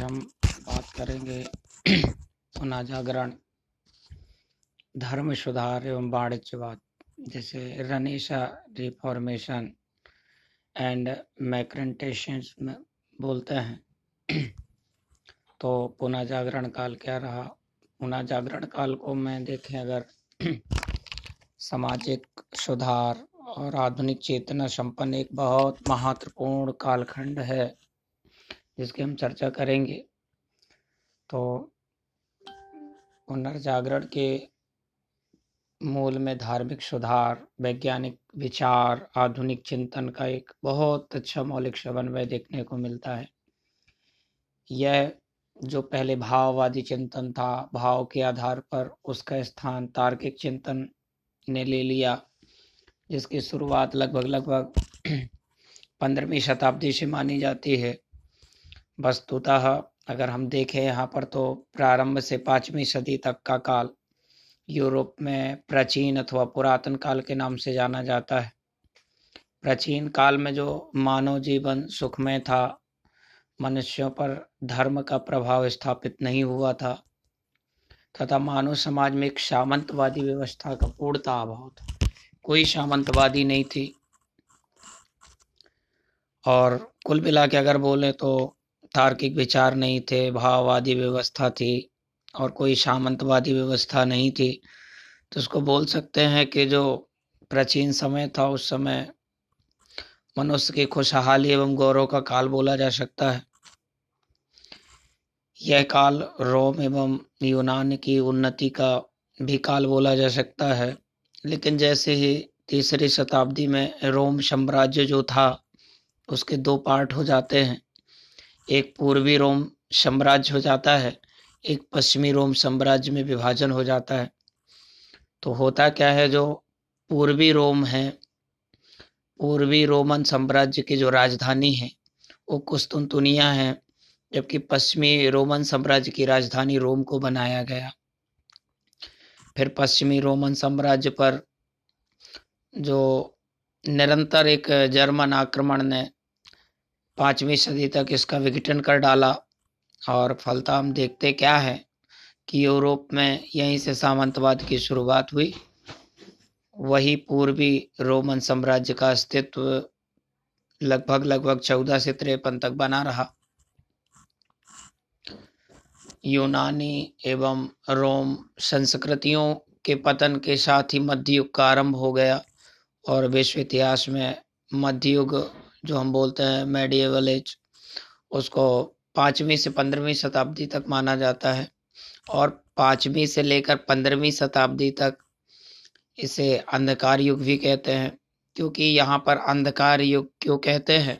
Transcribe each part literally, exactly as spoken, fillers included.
आज हम बात करेंगे पुनर्जागरण, धर्म सुधार एवं वाणिज्यवाद, जैसे रनीशा रिफॉर्मेशन एंड मैक्रेंटेशन बोलते हैं। तो पुनर्जागरण काल क्या रहा? पुनर्जागरण काल को मैं देखें अगर सामाजिक सुधार और आधुनिक चेतना संपन्न एक बहुत महत्वपूर्ण कालखंड है जिसकी हम चर्चा करेंगे। तो पुनर्जागरण के मूल में धार्मिक सुधार, वैज्ञानिक विचार, आधुनिक चिंतन का एक बहुत अच्छा मौलिक समन्वय देखने को मिलता है। यह जो पहले भाववादी चिंतन था, भाव के आधार पर उसका स्थान तार्किक चिंतन ने ले लिया, जिसकी शुरुआत लगभग लगभग पंद्रहवीं शताब्दी से मानी जाती है। वस्तुतः अगर हम देखें यहाँ पर तो प्रारंभ से पाँचवीं सदी तक का काल यूरोप में प्राचीन अथवा पुरातन काल के नाम से जाना जाता है। प्राचीन काल में जो मानव जीवन सुखमय था, मनुष्यों पर धर्म का प्रभाव स्थापित नहीं हुआ था तथा मानव समाज में एक सामंतवादी व्यवस्था का पूर्णतः अभाव था। कोई सामंतवादी नहीं थी। और कुल मिला के अगर बोले तो तार्किक विचार नहीं थे, भाववादी व्यवस्था थी और कोई सामंतवादी व्यवस्था नहीं थी। तो उसको बोल सकते हैं कि जो प्राचीन समय था उस समय मनुष्य की खुशहाली एवं गौरव का काल बोला जा सकता है। यह काल रोम एवं यूनान की उन्नति का भी काल बोला जा सकता है। लेकिन जैसे ही तीसरी शताब्दी में रोम साम्राज्य जो था उसके दो पार्ट हो जाते हैं। एक पूर्वी रोम साम्राज्य हो जाता है, एक पश्चिमी रोम साम्राज्य में विभाजन हो जाता है। तो होता क्या है, जो पूर्वी रोम है, पूर्वी रोमन साम्राज्य की जो राजधानी है वो कुस्तुंतुनिया है, जबकि पश्चिमी रोमन साम्राज्य की राजधानी रोम को बनाया गया। फिर पश्चिमी रोमन साम्राज्य पर जो निरंतर एक जर्मन आक्रमण ने पाँचवीं सदी तक इसका विघटन कर डाला और फलतः हम देखते क्या है कि यूरोप में यहीं से सामंतवाद की शुरुआत हुई। वही पूर्वी रोमन साम्राज्य का अस्तित्व लगभग लगभग चौदह से तिरपन तक बना रहा। यूनानी एवं रोम संस्कृतियों के पतन के साथ ही मध्ययुग का आरंभ हो गया और विश्व इतिहास में मध्ययुग जो हम बोलते हैं मेडिएवल एज, उसको पाँचवीं से पंद्रहवीं शताब्दी तक माना जाता है। और पाँचवीं से लेकर पंद्रहवीं शताब्दी तक इसे अंधकार युग भी कहते हैं। क्योंकि यहाँ पर अंधकार युग क्यों कहते हैं?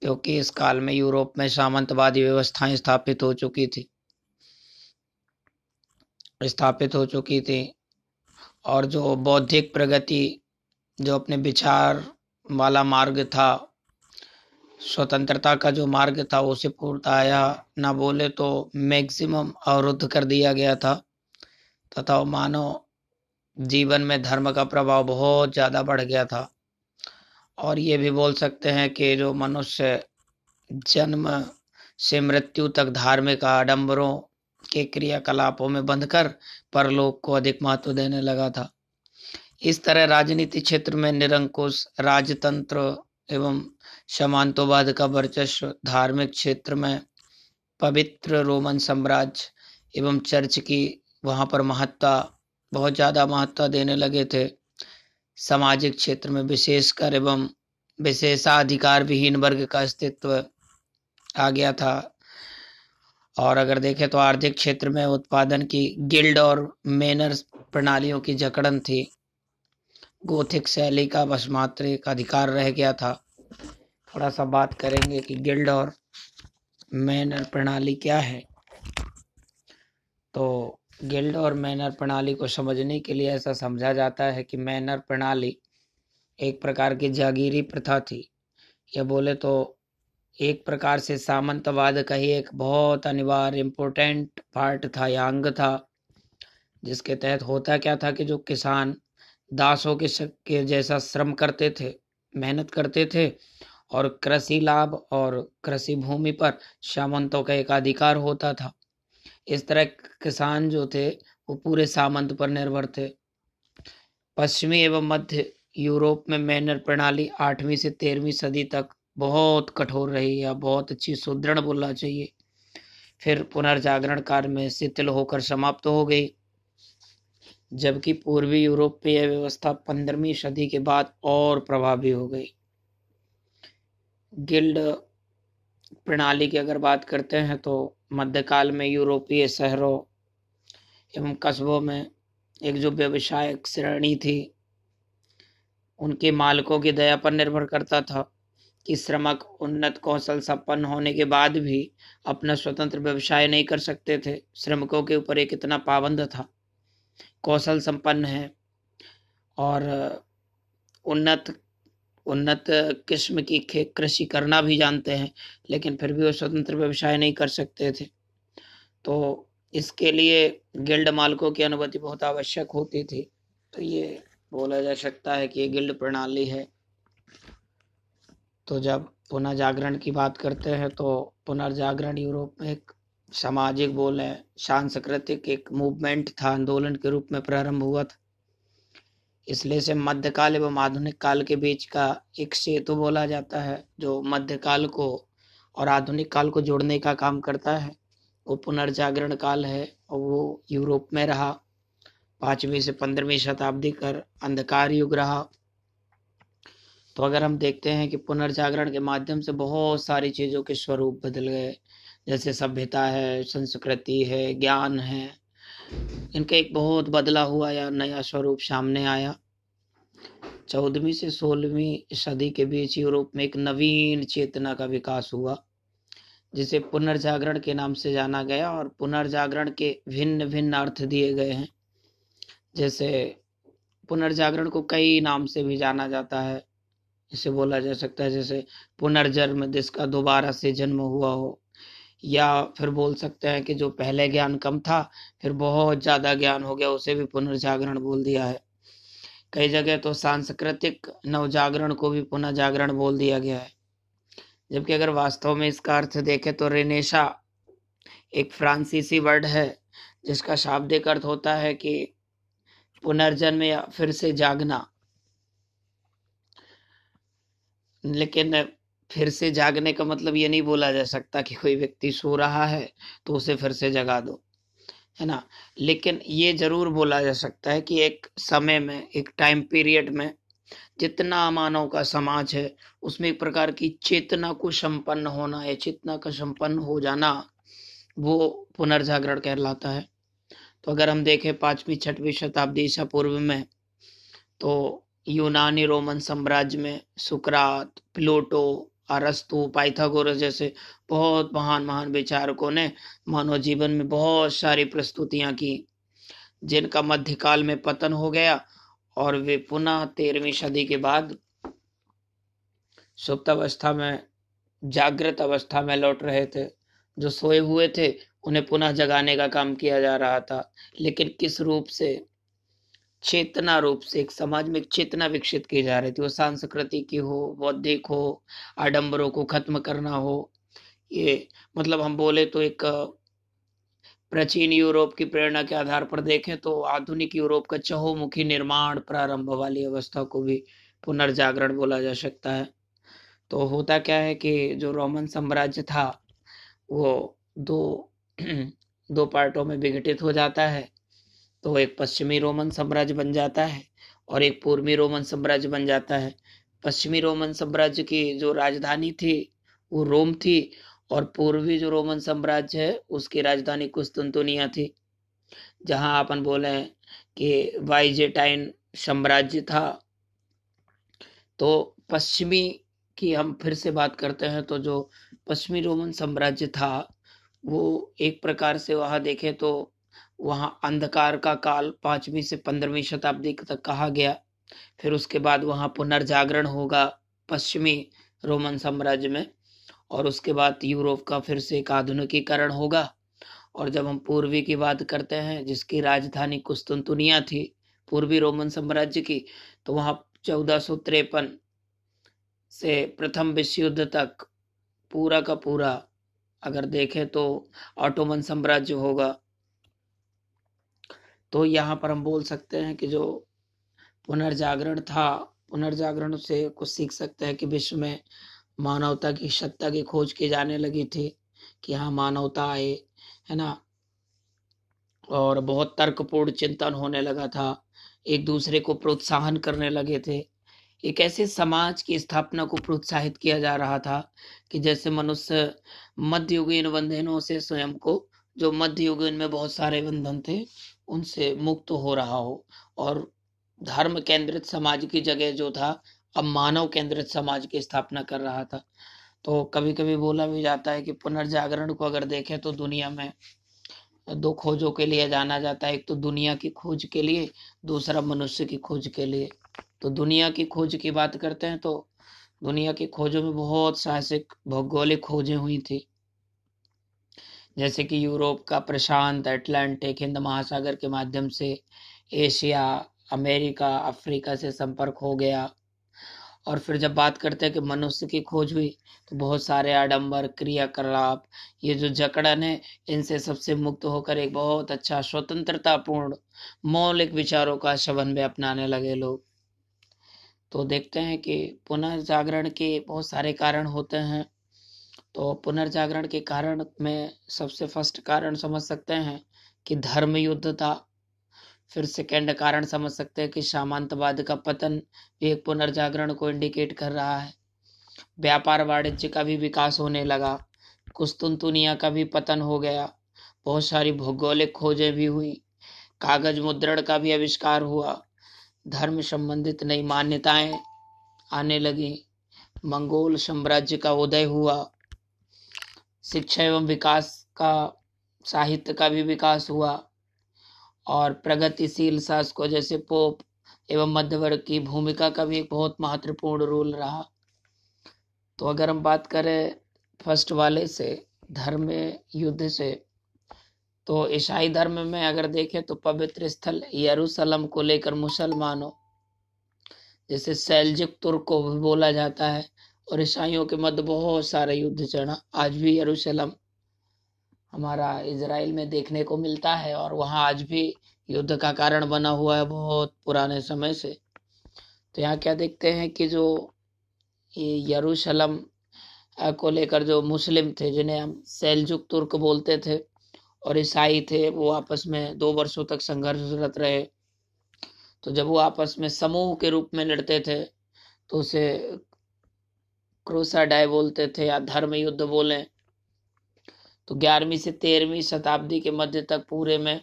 क्योंकि इस काल में यूरोप में सामंतवादी व्यवस्थाएं स्थापित हो चुकी थी स्थापित हो चुकी थी और जो बौद्धिक प्रगति, जो अपने विचार वाला मार्ग था, स्वतंत्रता का जो मार्ग था, उसे पूर्णतः आया ना बोले तो मैक्सिमम अवरुद्ध कर दिया गया था तथा मानव जीवन में धर्म का प्रभाव बहुत ज़्यादा बढ़ गया था। और ये भी बोल सकते हैं कि जो मनुष्य जन्म से मृत्यु तक धार्मिक आडंबरों के क्रियाकलापों में बंधकर परलोक को अधिक महत्व देने लगा था। इस तरह राजनीति क्षेत्र में निरंकुश राजतंत्र एवं समानतावाद का वर्चस्व, धार्मिक क्षेत्र में पवित्र रोमन साम्राज्य एवं चर्च की वहाँ पर महत्ता बहुत ज़्यादा महत्ता देने लगे थे। सामाजिक क्षेत्र में विशेषकर एवं विशेषाधिकार विहीन वर्ग का अस्तित्व आ गया था। और अगर देखें तो आर्थिक क्षेत्र में उत्पादन की गिल्ड और मेनर्स प्रणालियों की जकड़न थी। गोथिक शैली का बस मात्र एक अधिकार रह गया था। थोड़ा सा बात करेंगे कि गिल्ड और मेनर प्रणाली क्या है। तो गिल्ड और मैनर प्रणाली को समझने के लिए ऐसा समझा जाता है कि मैनर प्रणाली एक प्रकार की जागीरी प्रथा थी, या बोले तो एक प्रकार से सामंतवाद का ही एक बहुत अनिवार्य इम्पोर्टेंट पार्ट था या अंग था। जिसके तहत होता क्या था कि जो किसान दासों के, के जैसा श्रम करते थे, मेहनत करते थे और कृषि लाभ और कृषि भूमि पर सामंतों का एकाधिकार होता था। इस तरह किसान जो थे वो पूरे सामंत पर निर्भर थे। पश्चिमी एवं मध्य यूरोप में मैनर प्रणाली आठवीं से तेरहवीं सदी तक बहुत कठोर रही या बहुत अच्छी सुदृढ़ बोलना चाहिए, फिर पुनर्जागरण कार्य में शिथिल होकर समाप्त हो गई। जबकि पूर्वी यूरोप में यह व्यवस्था पंद्रहवीं सदी के बाद और प्रभावी हो गई। गिल्ड प्रणाली की अगर बात करते हैं तो मध्यकाल में यूरोपीय शहरों एवं कस्बों में एक जो व्यवसायिक श्रेणी थी उनके मालिकों की दया पर निर्भर करता था कि श्रमिक उन्नत कौशल संपन्न होने के बाद भी अपना स्वतंत्र व्यवसाय नहीं कर सकते थे। श्रमिकों के ऊपर एक इतना पाबंद था, कौशल संपन्न है और उन्नत उन्नत किस्म की कृषि करना भी जानते हैं, लेकिन फिर भी वो स्वतंत्र व्यवसाय नहीं कर सकते थे। तो इसके लिए गिल्ड मालिकों की अनुमति बहुत आवश्यक होती थी। तो ये बोला जा सकता है कि ये गिल्ड प्रणाली है। तो जब पुनर्जागरण की बात करते हैं तो पुनर्जागरण यूरोप में एक सामाजिक बोल है, सांस्कृतिक एक मूवमेंट था, आंदोलन के रूप में प्रारंभ हुआ था। इसलिए से मध्यकाल एवं आधुनिक काल के बीच का एक सेतु बोला जाता है, जो मध्यकाल को और आधुनिक काल को जोड़ने का काम करता है। वो पुनर्जागरण काल है और वो यूरोप में रहा, पाँचवीं से पंद्रहवीं शताब्दी कर अंधकार युग रहा। तो अगर हम देखते हैं कि पुनर्जागरण के माध्यम से बहुत सारी चीज़ों के स्वरूप बदल गए, जैसे सभ्यता है, संस्कृति है, ज्ञान है, इनका एक बहुत बदला हुआ या नया स्वरूप सामने आया। चौदहवीं से सोलहवीं सदी के बीच यूरोप में एक नवीन चेतना का विकास हुआ जिसे पुनर्जागरण के नाम से जाना गया और पुनर्जागरण के भिन्न भिन्न अर्थ दिए गए हैं। जैसे पुनर्जागरण को कई नाम से भी जाना जाता है, इसे बोला जा सकता है जैसे पुनर्जन्म जिसका दोबारा से जन्म हुआ हो, या फिर बोल सकते हैं कि जो पहले ज्ञान कम था फिर बहुत ज़्यादा ज्ञान हो गया, उसे भी पुनर्जागरण बोल दिया है। कई जगह तो सांस्कृतिक नवजागरण को भी पुनर्जागरण बोल दिया गया है। जबकि अगर वास्तव में इसका अर्थ देखें तो रेनेसा एक फ्रांसीसी वर्ड है जिसका शाब्दिक अर्थ होता है कि पुनर्जन्म या फिर से जागना। लेकिन फिर से जागने का मतलब ये नहीं बोला जा सकता कि कोई व्यक्ति सो रहा है तो उसे फिर से जगा दो, है ना। लेकिन ये जरूर बोला जा सकता है कि एक समय में, एक टाइम पीरियड में जितना मानव का समाज है उसमें एक प्रकार की चेतना को संपन्न होना या चेतना का संपन्न हो जाना वो पुनर्जागरण कहलाता है। तो अगर हम देखें पाँचवीं छठवीं शताब्दी ईसा पूर्व में तो यूनानी रोमन साम्राज्य में सुकरात, प्लेटो, अरस्तु, पाइथागोरस जैसे बहुत महान महान विचारकों ने मानव जीवन में बहुत सारी प्रस्तुतियां की, जिनका मध्यकाल में पतन हो गया और वे पुनः तेरहवीं सदी के बाद सुप्त अवस्था में, जागृत अवस्था में लौट रहे थे। जो सोए हुए थे उन्हें पुनः जगाने का काम किया जा रहा था, लेकिन किस रूप से? चेतना रूप से। एक समाज में एक चेतना विकसित की जा रही थी, वो सांस्कृतिक की हो, बौद्धिक हो, आडंबरों को खत्म करना हो। ये मतलब हम बोले तो एक प्राचीन यूरोप की प्रेरणा के आधार पर देखें तो आधुनिक यूरोप का चहुमुखी निर्माण प्रारंभ वाली अवस्था को भी पुनर्जागरण बोला जा सकता है। तो होता क्या है कि जो रोमन साम्राज्य था वो दो दो पार्टों में विघटित हो जाता है। तो एक पश्चिमी रोमन साम्राज्य बन जाता है और एक पूर्वी रोमन साम्राज्य बन जाता है। पश्चिमी रोमन साम्राज्य की जो राजधानी थी वो रोम थी और पूर्वी जो रोमन साम्राज्य है उसकी राजधानी कुस्तुंतुनिया थी, जहां अपन बोले कि वाइजेंटाइन साम्राज्य था। तो पश्चिमी की हम फिर से बात करते हैं तो जो पश्चिमी रोमन साम्राज्य था वो एक प्रकार से वहां देखें तो वहाँ अंधकार का काल पाँचवीं से पंद्रहवीं शताब्दी तक कहा गया। फिर उसके बाद वहाँ पुनर्जागरण होगा पश्चिमी रोमन साम्राज्य में और उसके बाद यूरोप का फिर से एक आधुनिकीकरण होगा। और जब हम पूर्वी की बात करते हैं जिसकी राजधानी कुस्तुंतुनिया थी पूर्वी रोमन साम्राज्य की, तो वहाँ चौदह सौ तिरपन से प्रथम विश्व युद्ध तक पूरा का पूरा अगर देखें तो ऑटोमन साम्राज्य होगा। तो यहाँ पर हम बोल सकते हैं कि जो पुनर्जागरण था, पुनर्जागरण से कुछ सीख सकते हैं कि विश्व में मानवता की सत्ता की खोज की जाने लगी थी कि हाँ मानवता आए, है ना, और बहुत तर्कपूर्ण चिंतन होने लगा था, एक दूसरे को प्रोत्साहन करने लगे थे। एक ऐसे समाज की स्थापना को प्रोत्साहित किया जा रहा था कि जैसे मनुष्य मध्ययुगीन बंधनों से स्वयं को, जो मध्ययुगीन में बहुत सारे बंधन थे, उनसे मुक्त हो रहा हो, और धर्म केंद्रित समाज की जगह जो था अब मानव केंद्रित समाज की स्थापना कर रहा था। तो कभी कभी बोला भी जाता है कि पुनर्जागरण को अगर देखें तो दुनिया में दो खोजों के लिए जाना जाता है, एक तो दुनिया की खोज के लिए, दूसरा मनुष्य की खोज के लिए। तो दुनिया की खोज की बात करते हैं तो दुनिया की खोजों में बहुत साहसिक भौगोलिक खोजें हुई थी, जैसे कि यूरोप का प्रशांत, अटलांटिक, हिंद महासागर के माध्यम से एशिया, अमेरिका, अफ्रीका से संपर्क हो गया। और फिर जब बात करते हैं कि मनुष्य की खोज हुई तो बहुत सारे आडंबर, क्रियाकलाप, ये जो जकड़न है, इनसे सबसे मुक्त होकर एक बहुत अच्छा स्वतंत्रतापूर्ण मौलिक विचारों का श्रवण भी अपनाने लगे लोग। तो देखते हैं कि पुनर्जागरण के बहुत सारे कारण होते हैं। तो पुनर्जागरण के कारण में सबसे फर्स्ट कारण समझ सकते हैं कि धर्म युद्ध था। फिर सेकेंड कारण समझ सकते हैं कि सामंतवाद का पतन भी एक पुनर्जागरण को इंडिकेट कर रहा है। व्यापार वाणिज्य का भी विकास होने लगा, कुस्तुंतुनिया का भी पतन हो गया, बहुत सारी भौगोलिक खोजें भी हुई, कागज मुद्रण का भी आविष्कार हुआ, धर्म संबंधित नई मान्यताएं आने लगी, मंगोल साम्राज्य का उदय हुआ, शिक्षा एवं विकास का, साहित्य का भी विकास हुआ, और प्रगतिशील शासकों जैसे पोप एवं मध्यवर्ग की भूमिका का भी एक बहुत महत्वपूर्ण रोल रहा। तो अगर हम बात करें फर्स्ट वाले से, धर्म युद्ध से, तो ईसाई धर्म में अगर देखें तो पवित्र स्थल यरूशलेम को लेकर मुसलमानों, जैसे सेल्जुक तुर्क को भी बोला जाता है, और ईसाइयों के मध्य बहुत सारा युद्ध चढ़ा। आज भी यरूशलेम हमारा इजराइल में देखने को मिलता है और वहाँ आज भी युद्ध का कारण बना हुआ है बहुत पुराने समय से। तो यहाँ क्या देखते हैं कि जो यरूशलेम को लेकर जो मुस्लिम थे, जिन्हें हम सेल्जुक तुर्क बोलते थे, और ईसाई थे, वो आपस में दो वर्षों तक संघर्षरत रहे। तो जब वो आपस में समूह के रूप में लड़ते थे तो उसे क्रूसाडा बोलते थे या धर्म युद्ध बोलें। तो ग्यारहवीं से तेरहवीं शताब्दी के मध्य तक पूरे में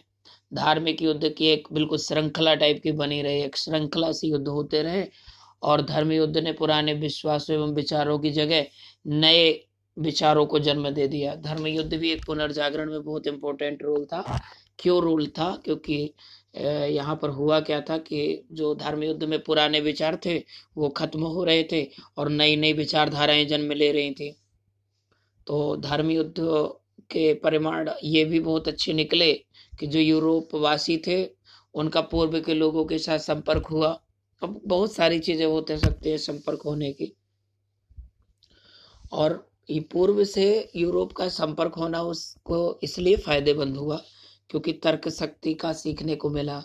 धार्मिक युद्ध की एक बिल्कुल श्रृंखला टाइप की बनी रही, एक श्रृंखला से युद्ध होते रहे, और धर्म युद्ध ने पुराने विश्वासों एवं विचारों की जगह नए विचारों को जन्म दे दिया। धर्म युद्ध भी एक पुनर्जागरण में बहुत इम्पोर्टेंट रोल था। क्यों रोल था? क्योंकि यहाँ पर हुआ क्या था कि जो धर्म युद्ध में पुराने विचार थे वो खत्म हो रहे थे और नई नई विचारधाराएं जन्म ले रही थी। तो धर्म युद्ध के परिमाण ये भी बहुत अच्छे निकले कि जो यूरोप वासी थे उनका पूर्व के लोगों के साथ संपर्क हुआ। अब बहुत सारी चीजें होते सकती है संपर्क होने की, और पूर्व से यूरोप का संपर्क होना उसको इसलिए फायदेमंद हुआ क्योंकि तर्क शक्ति का सीखने को मिला,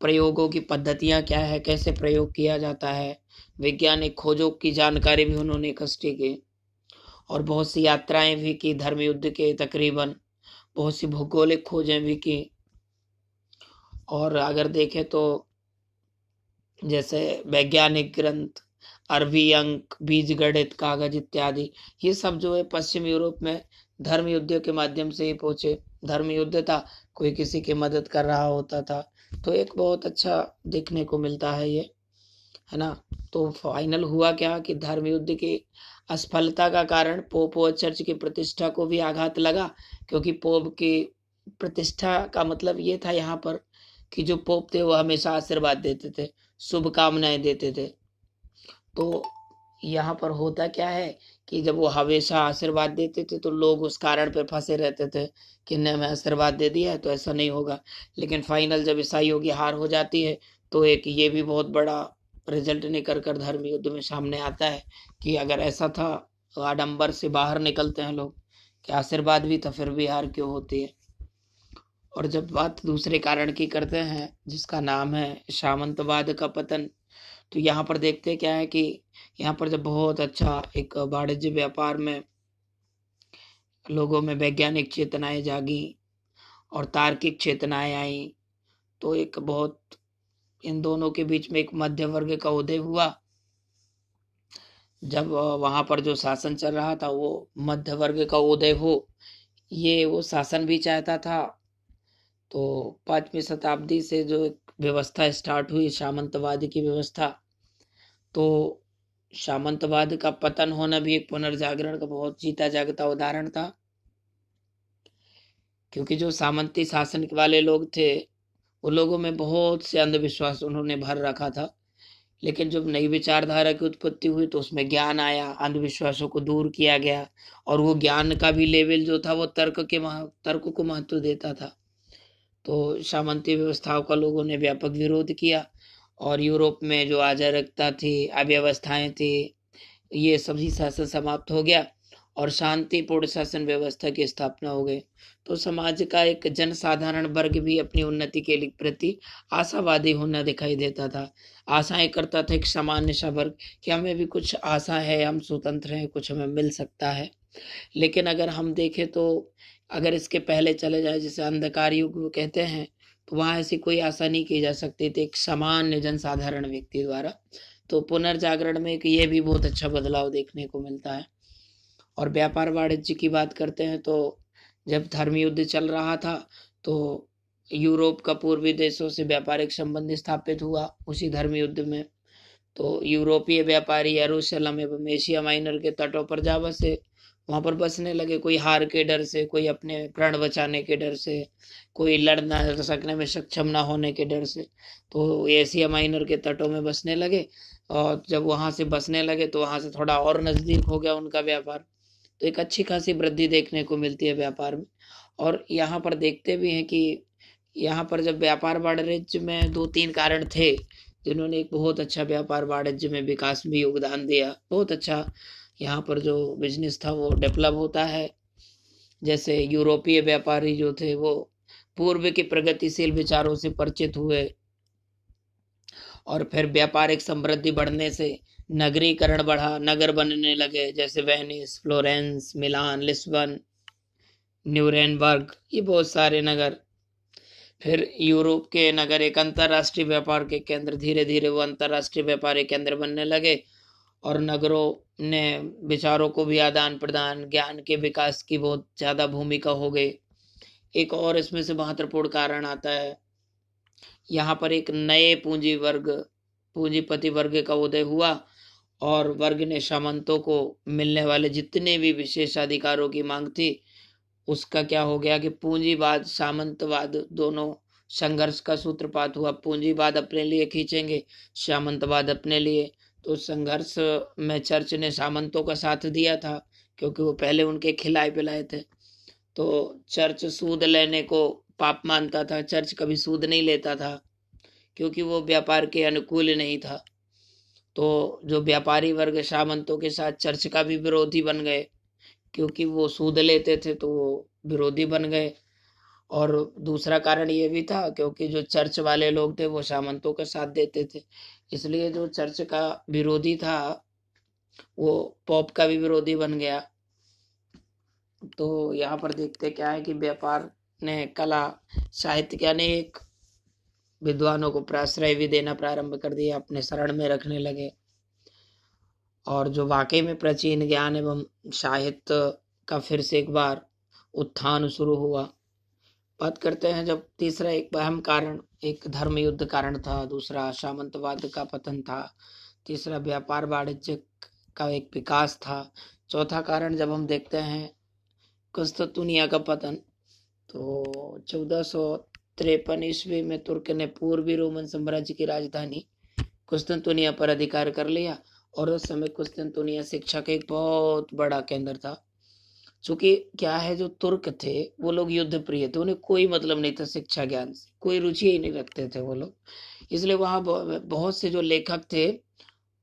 प्रयोगों की पद्धतियां क्या है, कैसे प्रयोग किया जाता है, वैज्ञानिक खोजों की जानकारी भी उन्होंने इकट्ठी की, और बहुत सी यात्राएं भी की धर्म युद्ध के, तकरीबन बहुत सी भौगोलिक खोजें भी की। और अगर देखें तो जैसे वैज्ञानिक ग्रंथ, अरबी अंक, बीजगणित, कागज इत्यादि, ये सब जो है पश्चिम यूरोप में धर्म युद्ध के माध्यम से ही पहुंचे। धर्म युद्ध था, कोई किसी की मदद कर रहा होता था, तो एक बहुत अच्छा देखने को मिलता है ये, है ना। तो फाइनल हुआ क्या कि धर्म युद्ध की असफलता का कारण पोप और चर्च की प्रतिष्ठा को भी आघात लगा, क्योंकि पोप की प्रतिष्ठा का मतलब ये था यहाँ पर कि जो पोप थे वो हमेशा आशीर्वाद देते थे, शुभकामनाएं देते थे। तो यहाँ पर होता क्या है कि जब वो हमेशा आशीर्वाद देते थे तो लोग उस कारण पर फंसे रहते थे कि ने हमें आशीर्वाद दे दिया है तो ऐसा नहीं होगा। लेकिन फाइनल जब ईसाइयों की हार हो जाती है तो एक ये भी बहुत बड़ा रिजल्ट निकल कर धर्म युद्ध में सामने आता है कि अगर ऐसा था आडंबर से बाहर निकलते हैं लोग कि आशीर्वाद भी था फिर भी हार क्यों होती है। और जब बात दूसरे कारण की करते हैं जिसका नाम है सामंतवाद का पतन, तो यहाँ पर देखते क्या है कि यहाँ पर जब बहुत अच्छा एक वाणिज्य व्यापार में लोगों में वैज्ञानिक चेतनाएं जागी और तार्किक चेतनाएं आई, तो एक बहुत इन दोनों के बीच में एक मध्य वर्ग का उदय हुआ। जब वहाँ पर जो शासन चल रहा था वो मध्य वर्ग का उदय हो, ये वो शासन भी चाहता था। तो पाँचवीं शताब्दी से जो व्यवस्था स्टार्ट हुई सामंतवाद की व्यवस्था, तो सामंतवाद का पतन होना भी एक पुनर्जागरण का बहुत जीता जागता उदाहरण था, क्योंकि जो सामंती शासन वाले लोग थे वो लोगों में बहुत से अंधविश्वास उन्होंने भर रखा था। लेकिन जब नई विचारधारा की उत्पत्ति हुई तो उसमें ज्ञान आया, अंधविश्वासों को दूर किया गया और वो ज्ञान का भी लेवल जो था वो तर्क के तर्क को महत्व देता था। तो सामंती व्यवस्थाओं का लोगों ने व्यापक विरोध किया और यूरोप में जो अराजकता थी, अव्यवस्थाएं थी, ये सभी शासन समाप्त हो गया और शांतिपूर्ण शासन व्यवस्था की स्थापना हो गई। तो समाज का एक जनसाधारण वर्ग भी अपनी उन्नति के प्रति आशावादी होना दिखाई देता था, आशाएं करता था एक सामान्य सा वर्ग कि हमें भी कुछ आशा है, हम स्वतंत्र हैं, कुछ हमें मिल सकता है। लेकिन अगर हम देखें तो अगर इसके पहले चले जाए जिसे अंधकार युग कहते हैं, तो वहाँ ऐसी कोई आशा नहीं की जा सकती थी एक सामान्य जनसाधारण व्यक्ति द्वारा। तो पुनर्जागरण में एक ये भी बहुत अच्छा बदलाव देखने को मिलता है। और व्यापार वाणिज्य की बात करते हैं तो जब धर्म युद्ध चल रहा था तो यूरोप का पूर्वी देशों से व्यापारिक संबंध स्थापित हुआ उसी धर्म युद्ध में। तो यूरोपीय व्यापारी यरूशलेम एवं एशिया माइनर के तटों पर जा बसे, वहाँ पर बसने लगे, कोई हार के डर से, कोई अपने प्राण बचाने के डर से, कोई लड़ ना सकने में सक्षम ना होने के डर से, तो एशिया माइनर के तटों में बसने लगे। और जब वहाँ से बसने लगे तो वहाँ से थोड़ा और नज़दीक हो गया उनका व्यापार, तो एक अच्छी खासी वृद्धि देखने को मिलती है व्यापार में। और यहाँ पर देखते भी हैं कि यहाँ पर जब व्यापार वाणिज्य में दो तीन कारण थे जिन्होंने एक बहुत अच्छा व्यापार वाणिज्य में विकास में योगदान दिया, बहुत अच्छा यहाँ पर जो बिजनेस था वो डेवलप होता है। जैसे यूरोपीय व्यापारी जो थे वो पूर्व के प्रगतिशील विचारों से परिचित हुए और फिर व्यापारिक समृद्धि बढ़ने से नगरीकरण बढ़ा, नगर बनने लगे, जैसे Venice, Florence, Milan, Lisbon, Nuremberg, ये बहुत सारे नगर। फिर यूरोप के नगर एक अंतर्राष्ट्रीय व्यापार के केंद्र, धीरे धीरे वो अंतर्राष्ट्रीय व्यापारिक केंद्र बनने लगे और नगरों ने विचारों को भी आदान प्रदान, ज्ञान के विकास की बहुत ज़्यादा भूमिका हो गई। एक और इसमें से महत्वपूर्ण कारण आता है, यहाँ पर एक नए पूंजी वर्ग, पूंजीपति वर्ग का उदय हुआ और वर्ग ने सामंतों को मिलने वाले जितने भी विशेषाधिकारों की मांग थी उसका क्या हो गया कि पूंजीवाद सामंतवाद दोनों संघर्ष का सूत्रपात हुआ। पूंजीवाद अपने लिए खींचेंगे, सामंतवाद अपने लिए। तो संघर्ष में चर्च ने सामंतों का साथ दिया था क्योंकि वो पहले उनके खिलाए पिलाए थे। तो चर्च सूद लेने को पाप मानता था, चर्च कभी सूद नहीं लेता था क्योंकि वो व्यापार के अनुकूल नहीं था। तो जो व्यापारी वर्ग सामंतों के साथ चर्च का भी विरोधी बन गए क्योंकि वो सूद लेते थे, तो वो विरोधी बन गए। और दूसरा कारण ये भी था क्योंकि जो चर्च वाले लोग थे वो सामंतों का साथ देते थे, इसलिए जो चर्च का विरोधी था वो पॉप का भी विरोधी बन गया। तो यहाँ पर देखते क्या है कि व्यापार ने कला साहित्य के अनेक विद्वानों को प्राश्रय भी देना प्रारंभ कर दिया, अपने शरण में रखने लगे। और जो वाकई में प्राचीन ज्ञान एवं साहित्य का फिर से एक बार उत्थान शुरू हुआ। बात करते हैं जब तीसरा एक अहम कारण, एक धर्म युद्ध कारण था, दूसरा सामंतवाद का पतन था, तीसरा व्यापार वाणिज्य का एक विकास था, चौथा कारण जब हम देखते हैं कंस्तांतिनिया का पतन। तो चौदह सौ तिरपन ईस्वी में तुर्क ने पूर्वी रोमन साम्राज्य की राजधानी कंस्तांतिनिया पर अधिकार कर लिया और उस समय कंस्तांतिनिया शिक्षा का एक बहुत बड़ा केंद्र था। चूँकि क्या है जो तुर्क थे वो लोग युद्ध प्रिय थे, उन्हें कोई मतलब नहीं था शिक्षा ज्ञान से, कोई रुचि ही नहीं रखते थे वो लोग। इसलिए वहाँ बहुत से जो लेखक थे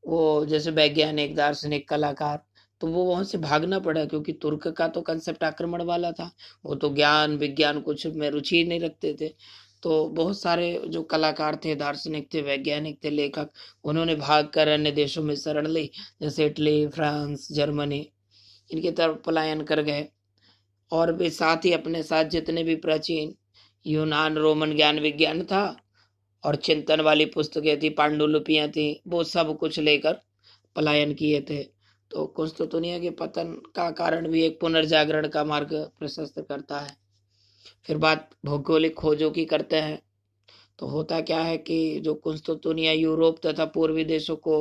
वो जैसे वैज्ञानिक, दार्शनिक, कलाकार, तो वो वहाँ से भागना पड़ा क्योंकि तुर्क का तो कंसेप्ट आक्रमण वाला था। वो तो ज्ञान विज्ञान कुछ में रुचि नहीं रखते थे। तो बहुत सारे जो कलाकार थे, दार्शनिक थे, वैज्ञानिक थे, लेखक, उन्होंने भाग कर अन्य देशों में शरण ली, जैसे इटली, फ्रांस, जर्मनी, इनकी तरफ पलायन कर गए। और वे साथ ही अपने साथ जितने भी प्राचीन यूनान रोमन ज्ञान विज्ञान था और चिंतन वाली पुस्तकें थी, पांडुलिपियाँ थी, वो सब कुछ लेकर पलायन किए थे। तो कुस्तुन्तुनिया के पतन का कारण भी एक पुनर्जागरण का मार्ग प्रशस्त करता है। फिर बात भौगोलिक खोजों की करते हैं। तो होता क्या है कि जो कुस्तुन्तुनिया यूरोप तथा पूर्वी देशों को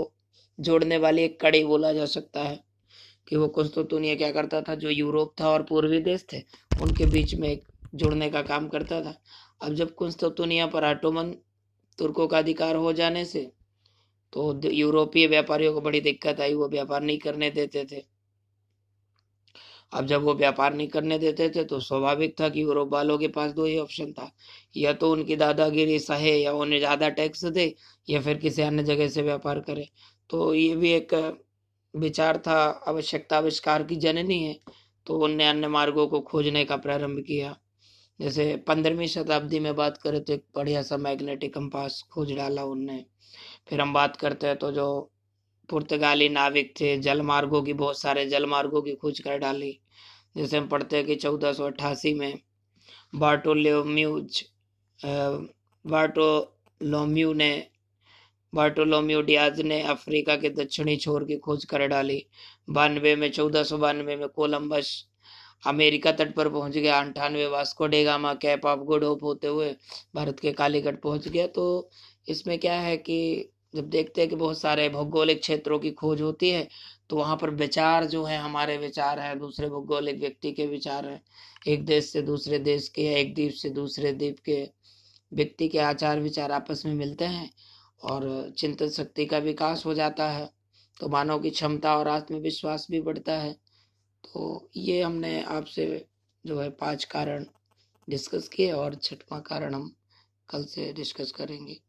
जोड़ने वाली एक कड़ी बोला जा सकता है कि वो कुस्तुन्तुनिया क्या करता था, जो यूरोप था और पूर्वी देश थे उनके बीच में एक जुड़ने का काम करता था। अब जब कुस्तुन्तुनिया पर ऑटोमन तुर्कों का अधिकार हो जाने से तो यूरोपीय व्यापारियों को बड़ी दिक्कत आई, वो व्यापार नहीं करने देते थे। अब जब वो व्यापार नहीं करने देते थे तो स्वाभाविक था कि यूरोप वालों के पास दो ही ऑप्शन था, या तो उनकी दादागिरी सहे या उन्हें ज़्यादा टैक्स दे या फिर किसी अन्य जगह से व्यापार करे। तो ये भी एक विचार था, आवश्यकता आविष्कार की जननी है, तो उनने अन्य मार्गों को खोजने का प्रारंभ किया। जैसे पंद्रहवीं शताब्दी में बात करें तो एक बढ़िया सा मैग्नेटिक कंपास खोज डाला उनने। फिर हम बात करते हैं तो जो पुर्तगाली नाविक थे, जल मार्गों की, बहुत सारे जल मार्गों की खोज कर डाली। जैसे हम पढ़ते हैं कि चौदह सौ अट्ठासी में बार्टोलोम्यूज बार्टोलोम्यू ने बार्टोलोम्यू डियाज ने अफ्रीका के दक्षिणी छोर की खोज कर डाली। बानवे में चौदह सौ बानवे में कोलंबस अमेरिका तट पर पहुंच गया। अंठानवे Vasco da Gama Cape of good hope होते हुए भारत के कालीघाट पहुंच गया। तो इसमें क्या है कि जब देखते हैं कि बहुत सारे भौगोलिक क्षेत्रों की खोज होती है तो वहाँ पर विचार जो है, हमारे विचार हैं, दूसरे भौगोलिक व्यक्ति के विचार हैं, एक देश से दूसरे देश के, एक द्वीप से दूसरे द्वीप के व्यक्ति के आचार विचार आपस में मिलते हैं और चिंतन शक्ति का विकास हो जाता है। तो मानव की क्षमता और आत्मविश्वास भी बढ़ता है। तो ये हमने आपसे जो है पाँच कारण डिस्कस किए और छठवां कारण हम कल से डिस्कस करेंगे।